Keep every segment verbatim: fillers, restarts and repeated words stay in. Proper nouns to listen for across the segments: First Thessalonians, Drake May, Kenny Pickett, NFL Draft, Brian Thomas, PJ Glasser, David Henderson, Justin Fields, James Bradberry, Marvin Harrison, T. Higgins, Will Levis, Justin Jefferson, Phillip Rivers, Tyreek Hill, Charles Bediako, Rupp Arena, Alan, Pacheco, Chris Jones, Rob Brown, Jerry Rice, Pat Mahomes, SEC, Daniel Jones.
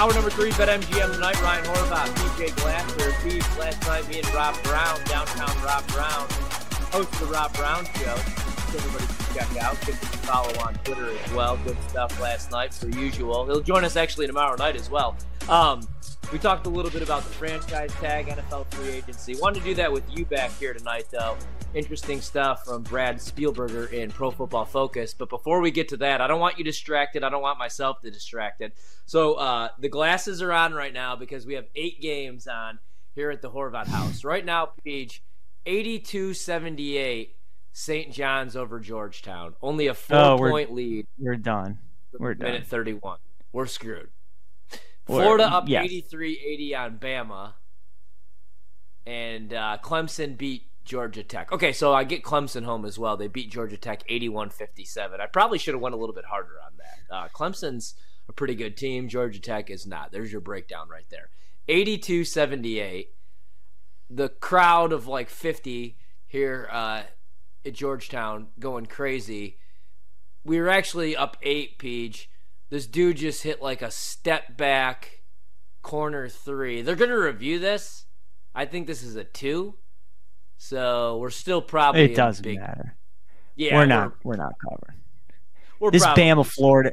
Hour number three, BetMGM tonight. Ryan Horvat, P J Glasser, Chiefs. Last night, me and Rob Brown, downtown Rob Brown, host of the Rob Brown Show. Everybody can check out. Give us a follow on Twitter as well. Good stuff last night, per usual. He'll join us actually tomorrow night as well. Um, we talked a little bit about the franchise tag, N F L free agency. Wanted to do that with you back here tonight, though. Interesting stuff from Brad Spielberger in Pro Football Focus. But before we get to that, I don't want you distracted. I don't want myself to distracted. So uh, the glasses are on right now because we have eight games on here at the Horvat House. Right now, Paige, eighty-two seventy-eight, Saint John's over Georgetown. Only a four-point oh, lead. We're done. We're done. Minute thirty-one. We're screwed. We're, Florida up yes. eighty-three eighty on Bama. And uh, Clemson beat Georgia Tech. Okay, so I get Clemson home as well. They beat Georgia Tech eighty-one fifty-seven. I probably should have went a little bit harder on that. Uh, Clemson's a pretty good team. Georgia Tech is not. There's your breakdown right there. eighty-two seventy-eight. The crowd of like fifty here uh, at Georgetown going crazy. We were actually up eight, Peach. This dude just hit like a step back corner three. They're going to review this. I think this is a two. So we're still probably. It doesn't big... matter. Yeah, we're not. We're, we're not covered. We're this probably... Bama Florida.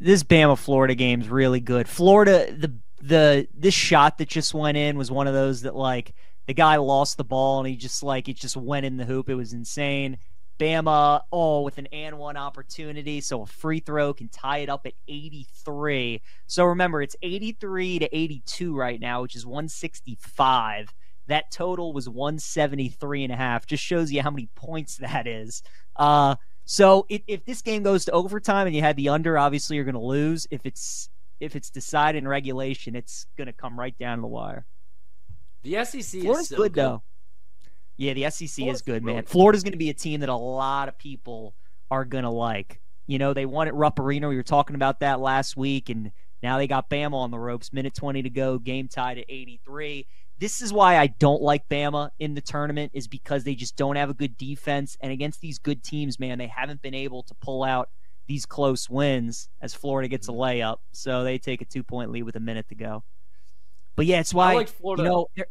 This Bama Florida game's really good. Florida, the the this shot that just went in was one of those that like the guy lost the ball and he just like it just went in the hoop. It was insane. Bama, oh, with an and one opportunity, so a free throw can tie it up at eighty-three. So remember, it's eighty-three to eighty-two right now, which is one sixty-five. That total was one seventy-three and a half. Just shows you how many points that is. Uh, so it, if this game goes to overtime and you had the under, obviously you're going to lose. If it's if it's decided in regulation, it's going to come right down to the wire. The S E C Florida's is so good, good though. Yeah, the S E C Florida's is good, man. Really? Florida's going to be a team that a lot of people are going to like. You know, they won at Rupp Arena. We were talking about that last week, and now they got Bama on the ropes. Minute twenty to go. Game tied at eighty-three. This is why I don't like Bama in the tournament, is because they just don't have a good defense. And against these good teams, man, they haven't been able to pull out these close wins as Florida gets a layup. So they take a two-point lead with a minute to go. But, yeah, it's why I like Florida. You know, go,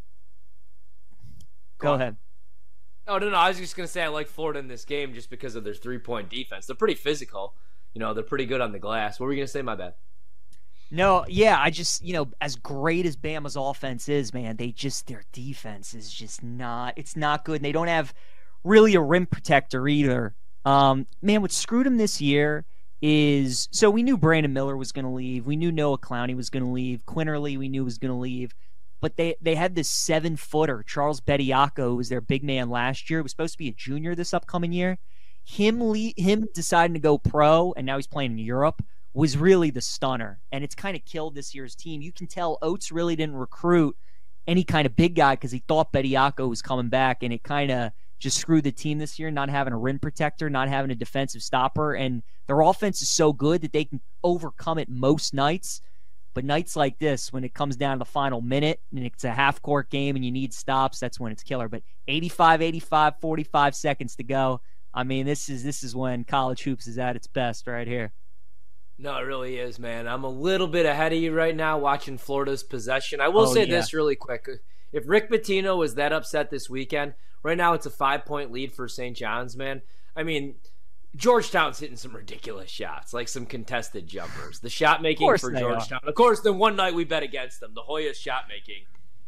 go ahead. Oh, no, no, I was just going to say I like Florida in this game just because of their three-point defense. They're pretty physical. You know, they're pretty good on the glass. What were you going to say, my bad? No, yeah, I just, you know, as great as Bama's offense is, man, they just, their defense is just not, it's not good. And they don't have really a rim protector either. Um, man, what screwed them this year is, so we knew Brandon Miller was going to leave. We knew Noah Clowney was going to leave. Quinterly, we knew was going to leave. But they, they had this seven-footer, Charles Bediako, who was their big man last year. He was supposed to be a junior this upcoming year. Him, le- him deciding to go pro, and now he's playing in Europe, was really the stunner, and it's kind of killed this year's team. You can tell Oates really didn't recruit any kind of big guy because he thought Bediako was coming back, and it kind of just screwed the team this year, not having a rim protector, not having a defensive stopper, and their offense is so good that they can overcome it most nights, but nights like this, when it comes down to the final minute, and it's a half-court game and you need stops, that's when it's killer. But eighty-five eighty-five, forty-five seconds to go. I mean, this is this is when college hoops is at its best right here. No, it really is, man. I'm a little bit ahead of you right now watching Florida's possession. I will oh, say yeah. this really quick. If Rick Pitino was that upset this weekend, right now it's a five-point lead for Saint John's, man. I mean, Georgetown's hitting some ridiculous shots, like some contested jumpers. The shot-making for Georgetown. Are. Of course, the one night we bet against them, the Hoyas shot-making,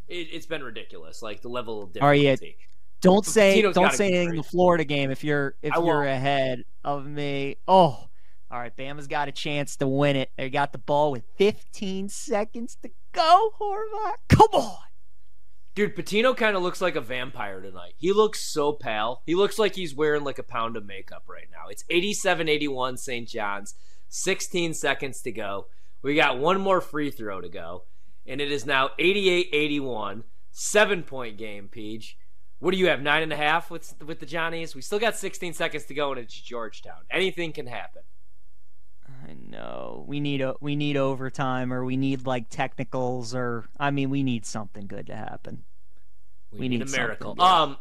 it, it's been ridiculous, like the level of difficulty. Are you, don't but say Pitino's don't say anything in the Florida game if you're if you're ahead of me. Oh, all right, Bama's got a chance to win it. They got the ball with fifteen seconds to go, Horvat. Come on. Dude, Pitino kind of looks like a vampire tonight. He looks so pale. He looks like he's wearing like a pound of makeup right now. It's eighty-seven eighty-one Saint John's, sixteen seconds to go. We got one more free throw to go, and it is now eighty-eight eighty-one, seven-point game, Peach. What do you have, nine and a half with, with the Johnnies? We still got sixteen seconds to go, and it's Georgetown. Anything can happen. I know. We need a, we need overtime, or we need like technicals, or I mean, we need something good to happen. We, we need, need a miracle. Um,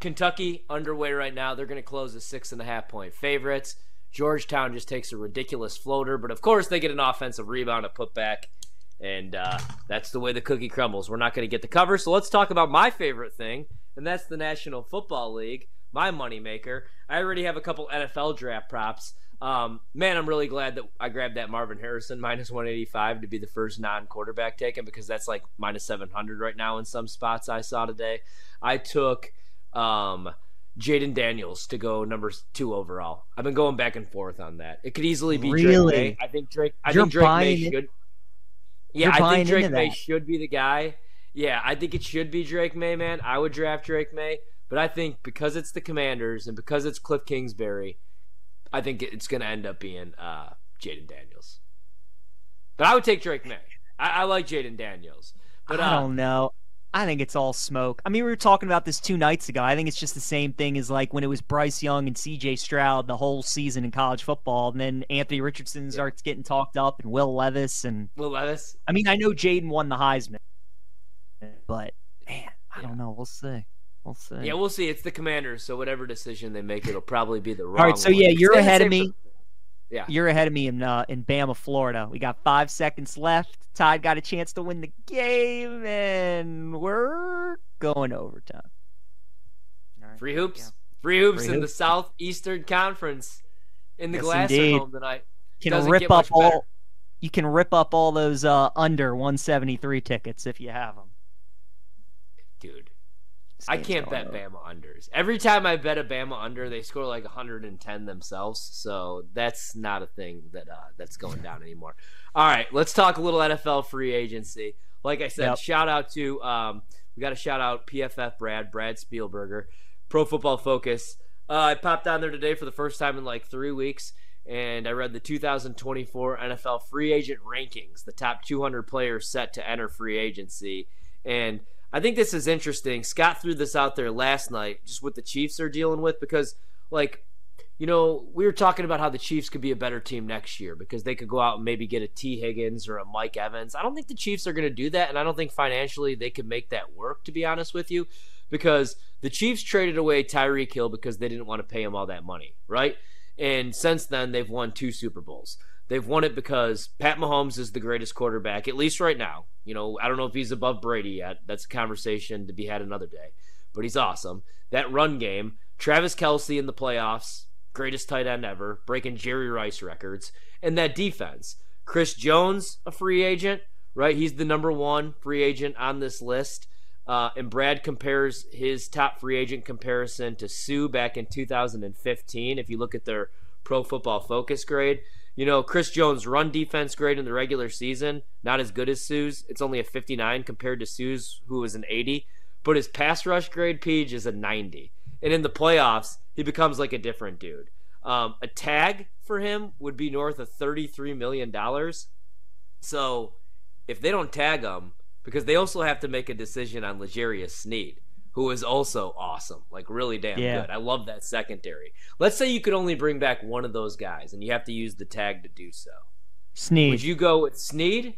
Kentucky underway right now. They're going to close as six and a half point favorites. Georgetown just takes a ridiculous floater, but of course they get an offensive rebound to put back, And uh, that's the way the cookie crumbles. We're not going to get the cover. So let's talk about my favorite thing, and that's the National Football League, my moneymaker. I already have a couple N F L draft props. Um, man, I'm really glad that I grabbed that Marvin Harrison minus one eighty-five to be the first non-quarterback taken, because that's like minus seven hundred right now in some spots I saw today. I took um, Jaden Daniels to go number two overall. I've been going back and forth on that. It could easily be really? Drake May. I think Drake. I You're think Drake May should. It. Yeah, You're I think Drake May should be the guy. Yeah, I think it should be Drake May, man. I would draft Drake May, but I think because it's the Commanders and because it's Cliff Kingsbury, I think it's going to end up being uh, Jaden Daniels. But I would take Drake May. I, I like Jaden Daniels. But, I uh, don't know. I think it's all smoke. I mean, we were talking about this two nights ago. I think it's just the same thing as like when it was Bryce Young and C J. Stroud the whole season in college football, and then Anthony Richardson starts yeah. getting talked up, and Will Levis and Will Levis. I mean, I know Jaden won the Heisman, but man, I yeah. don't know. We'll see. We'll see. Yeah, we'll see. It's the Commanders, so whatever decision they make, it'll probably be the wrong. All right, so one. yeah, you're ahead of me. For- Yeah. You're ahead of me in uh, in Bama, Florida. We got five seconds left. Tide got a chance to win the game, and we're going overtime. All right, Free hoops. Free hoops Free in hoops. The Southeastern Conference in the yes, Glasser indeed. Home tonight. Can Doesn't rip up all, you can rip up all those uh, under one seventy-three tickets if you have them. Dude, I can't bet over. Bama unders. Every time I bet a Bama under, they score like one hundred ten themselves. So that's not a thing that uh, that's going down anymore. All right, let's talk a little N F L free agency. Like I said, yep. shout out to um, we got to shout out P F F Brad, Brad Spielberger, Pro Football Focus. Uh, I popped on there today for the first time in like three weeks, and I read the two thousand twenty-four N F L free agent rankings, the top two hundred players set to enter free agency, and I think this is interesting. Scott threw this out there last night, just what the Chiefs are dealing with, because, like, you know, we were talking about how the Chiefs could be a better team next year because they could go out and maybe get a T. Higgins or a Mike Evans. I don't think the Chiefs are going to do that, and I don't think financially they could make that work, to be honest with you, because the Chiefs traded away Tyreek Hill because they didn't want to pay him all that money, right? And since then, they've won two Super Bowls. They've won it because Pat Mahomes is the greatest quarterback, at least right now. You know, I don't know if he's above Brady yet. That's a conversation to be had another day. But he's awesome. That run game, Travis Kelce in the playoffs, greatest tight end ever, breaking Jerry Rice records. And that defense. Chris Jones, a free agent, right? He's the number one free agent on this list. Uh, and Brad compares his top free agent comparison to Sue back in two thousand fifteen. If you look at their Pro Football Focus grade, you know, Chris Jones' run defense grade in the regular season, not as good as Sue's. It's only a fifty-nine compared to Sue's, who was an eighty. But his pass rush grade, Peach, is a ninety. And in the playoffs, he becomes like a different dude. Um, a tag for him would be north of thirty-three million dollars. So if they don't tag him, because they also have to make a decision on L'Jarius Sneed, who is also awesome, like really damn yeah. good. I love that secondary. Let's say you could only bring back one of those guys, and you have to use the tag to do so. Sneed. Would you go with Sneed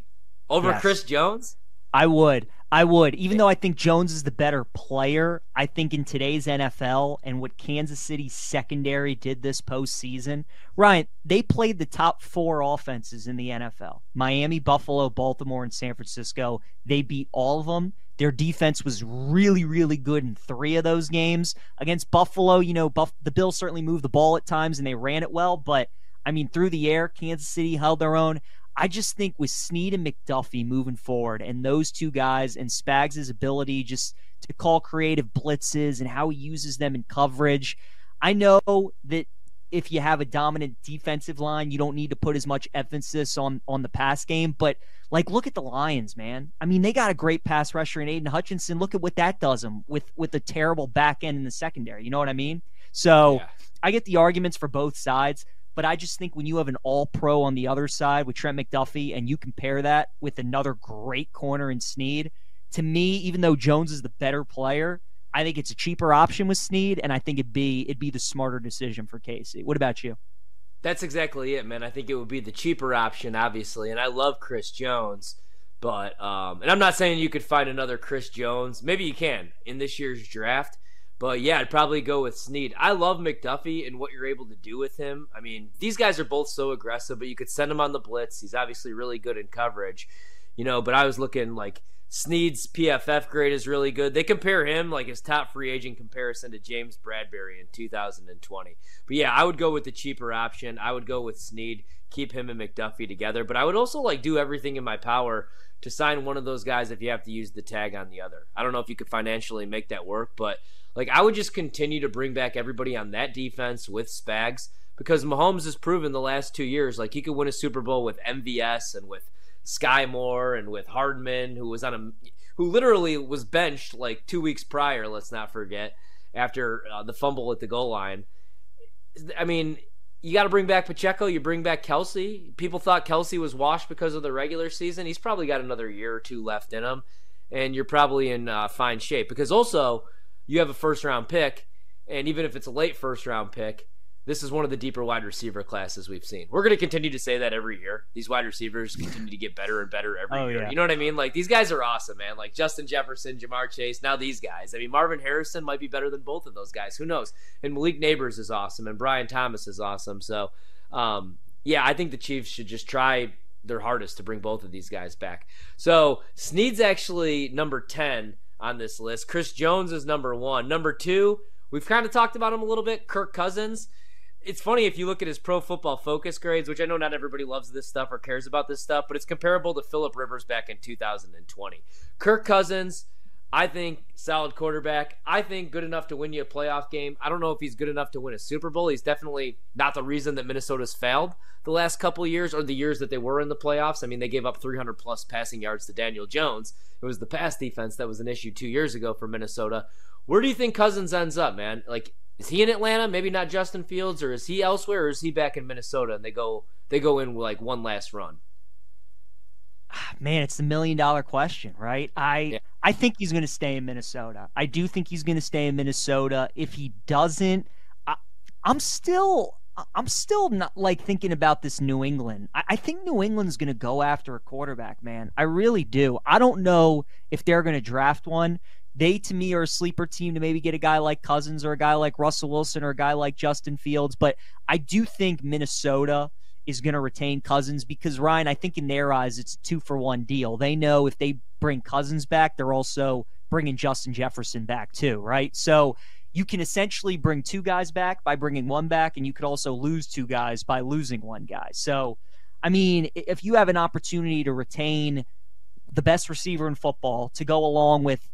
over yes. Chris Jones? I would. I would. Even yeah. though I think Jones is the better player, I think in today's N F L and what Kansas City's secondary did this postseason, Ryan, they played the top four offenses in the N F L. Miami, Buffalo, Baltimore, and San Francisco. They beat all of them. Their defense was really, really good in three of those games. Against Buffalo, you know, Buff- the Bills certainly moved the ball at times and they ran it well. But, I mean, through the air, Kansas City held their own. I just think with Sneed and McDuffie moving forward and those two guys and Spags' ability just to call creative blitzes and how he uses them in coverage, I know that if you have a dominant defensive line, you don't need to put as much emphasis on, on the pass game. But, like, look at the Lions, man. I mean, they got a great pass rusher in Aiden Hutchinson. Look at what that does them with, with a terrible back end in the secondary. You know what I mean? So yeah. I get the arguments for both sides, but I just think when you have an all-pro on the other side with Trent McDuffie and you compare that with another great corner in Sneed, to me, even though Jones is the better player, I think it's a cheaper option with Sneed, and I think it'd be it'd be the smarter decision for Casey. What about you? That's exactly it, man. I think it would be the cheaper option, obviously, and I love Chris Jones, but um, and I'm not saying you could find another Chris Jones. Maybe you can in this year's draft, but yeah, I'd probably go with Sneed. I love McDuffie and what you're able to do with him. I mean, these guys are both so aggressive, but you could send him on the blitz. He's obviously really good in coverage. you know, but I was looking like Sneed's P F F grade is really good. They compare him, like his top free agent comparison, to James Bradberry in two thousand twenty. But yeah, I would go with the cheaper option. I would go with Sneed, keep him and McDuffie together. But I would also like do everything in my power to sign one of those guys if you have to use the tag on the other. I don't know if you could financially make that work, but like I would just continue to bring back everybody on that defense with Spags, because Mahomes has proven the last two years like he could win a Super Bowl with M V S and with Sky Moore and with Hardman, who was on a who literally was benched like two weeks prior, let's not forget, after uh, the fumble at the goal line. I mean, you got to bring back Pacheco. You bring back Kelce. People thought Kelce was washed because of the regular season. He's probably got another year or two left in him, and you're probably in uh, fine shape, because also you have a first-round pick, and even if it's a late first-round pick, this is one of the deeper wide receiver classes we've seen. We're going to continue to say that every year. These wide receivers continue to get better and better every oh, year. Yeah. You know what I mean? Like, these guys are awesome, man. Like, Justin Jefferson, Jamar Chase, now these guys. I mean, Marvin Harrison might be better than both of those guys. Who knows? And Malik Neighbors is awesome, and Brian Thomas is awesome. So, um, yeah, I think the Chiefs should just try their hardest to bring both of these guys back. So, Sneed's actually number ten on this list. Chris Jones is number one. Number two, we've kind of talked about him a little bit, Kirk Cousins. It's funny if you look at his Pro Football Focus grades, which I know not everybody loves this stuff or cares about this stuff, but it's comparable to Phillip Rivers back in two thousand twenty. Kirk Cousins, I think, solid quarterback. I think good enough to win you a playoff game. I don't know if he's good enough to win a Super Bowl. He's definitely not the reason that Minnesota's failed the last couple of years or the years that they were in the playoffs. I mean, they gave up three hundred plus passing yards to Daniel Jones. It was the pass defense that was an issue two years ago for Minnesota. Where do you think Cousins ends up, man? Like, is he in Atlanta? Maybe not Justin Fields, or is he elsewhere, or is he back in Minnesota? And they go, they go in with like one last run. Man, it's the million dollar question, right? I yeah. I think he's going to stay in Minnesota. I do think he's going to stay in Minnesota. If he doesn't, I, I'm still I'm still not like thinking about this New England. I, I think New England's going to go after a quarterback, man. I really do. I don't know if they're going to draft one. They, to me, are a sleeper team to maybe get a guy like Cousins or a guy like Russell Wilson or a guy like Justin Fields. But I do think Minnesota is going to retain Cousins because, Ryan, I think in their eyes it's a two-for-one deal. They know if they bring Cousins back, they're also bringing Justin Jefferson back too, right? So you can essentially bring two guys back by bringing one back, and you could also lose two guys by losing one guy. So, I mean, if you have an opportunity to retain the best receiver in football to go along with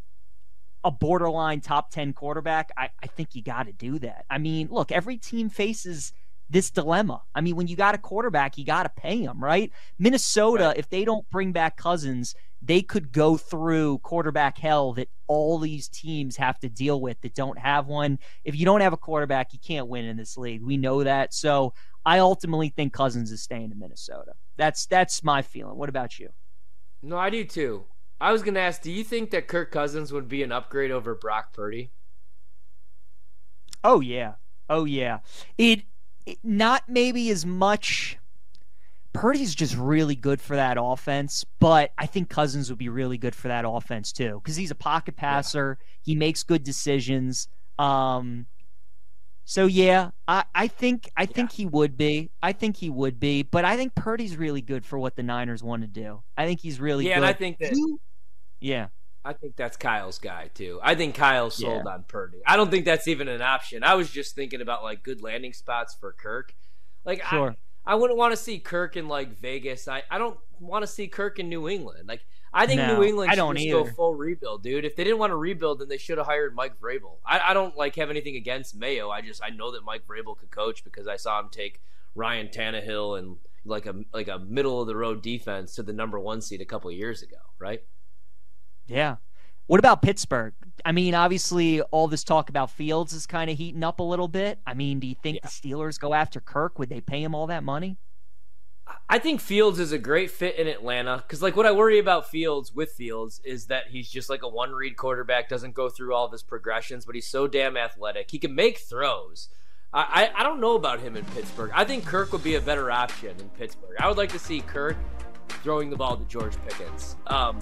a borderline top ten quarterback, I, I think you got to do that. I mean, look, every team faces this dilemma. I mean, when you got a quarterback, you got to pay him, right? Minnesota, right. If they don't bring back Cousins, they could go through quarterback hell that all these teams have to deal with that don't have one. If you don't have a quarterback, you can't win in this league. We know that. So I ultimately think Cousins is staying in Minnesota. That's, that's my feeling. What about you? No, I do too. I was going to ask, do you think that Kirk Cousins would be an upgrade over Brock Purdy? Oh, yeah. Oh, yeah. It, it not maybe as much. Purdy's just really good for that offense, but I think Cousins would be really good for that offense too, because he's a pocket passer. Yeah. He makes good decisions. Um, so, yeah, I, I think I yeah. think he would be. I think he would be. But I think Purdy's really good for what the Niners want to do. I think he's really yeah, good. Yeah, I think that – Yeah. I think that's Kyle's guy, too. I think Kyle's sold yeah. on Purdy. I don't think that's even an option. I was just thinking about, like, good landing spots for Kirk. Like, sure. I, I wouldn't want to see Kirk in, like, Vegas. I, I don't want to see Kirk in New England. Like, I think no, New England should just either. go full rebuild, dude. If they didn't want to rebuild, then they should have hired Mike Vrabel. I, I don't, like, have anything against Mayo. I just I know that Mike Vrabel could coach because I saw him take Ryan Tannehill and, like, a like a middle-of-the-road defense to the number one seed a couple of years ago, right? Yeah. What about Pittsburgh? I mean, obviously, all this talk about Fields is kind of heating up a little bit. I mean, do you think yeah. the Steelers go after Kirk? Would they pay him all that money? I think Fields is a great fit in Atlanta because, like, what I worry about Fields with Fields is that he's just like a one-read quarterback, doesn't go through all of his progressions, but he's so damn athletic. He can make throws. I, I, I don't know about him in Pittsburgh. I think Kirk would be a better option in Pittsburgh. I would like to see Kirk throwing the ball to George Pickens. Um...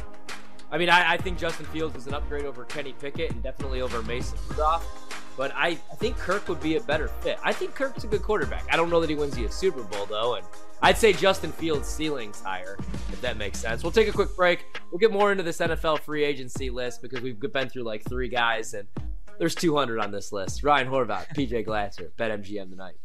I mean, I, I think Justin Fields is an upgrade over Kenny Pickett and definitely over Mason Rudolph. But I, I think Kirk would be a better fit. I think Kirk's a good quarterback. I don't know that he wins you a Super Bowl, though. And I'd say Justin Fields' ceiling's higher, if that makes sense. We'll take a quick break. We'll get more into this N F L free agency list because we've been through like three guys, and there's two hundred on this list. Ryan Horvat, P J Glasser, BetMGM tonight.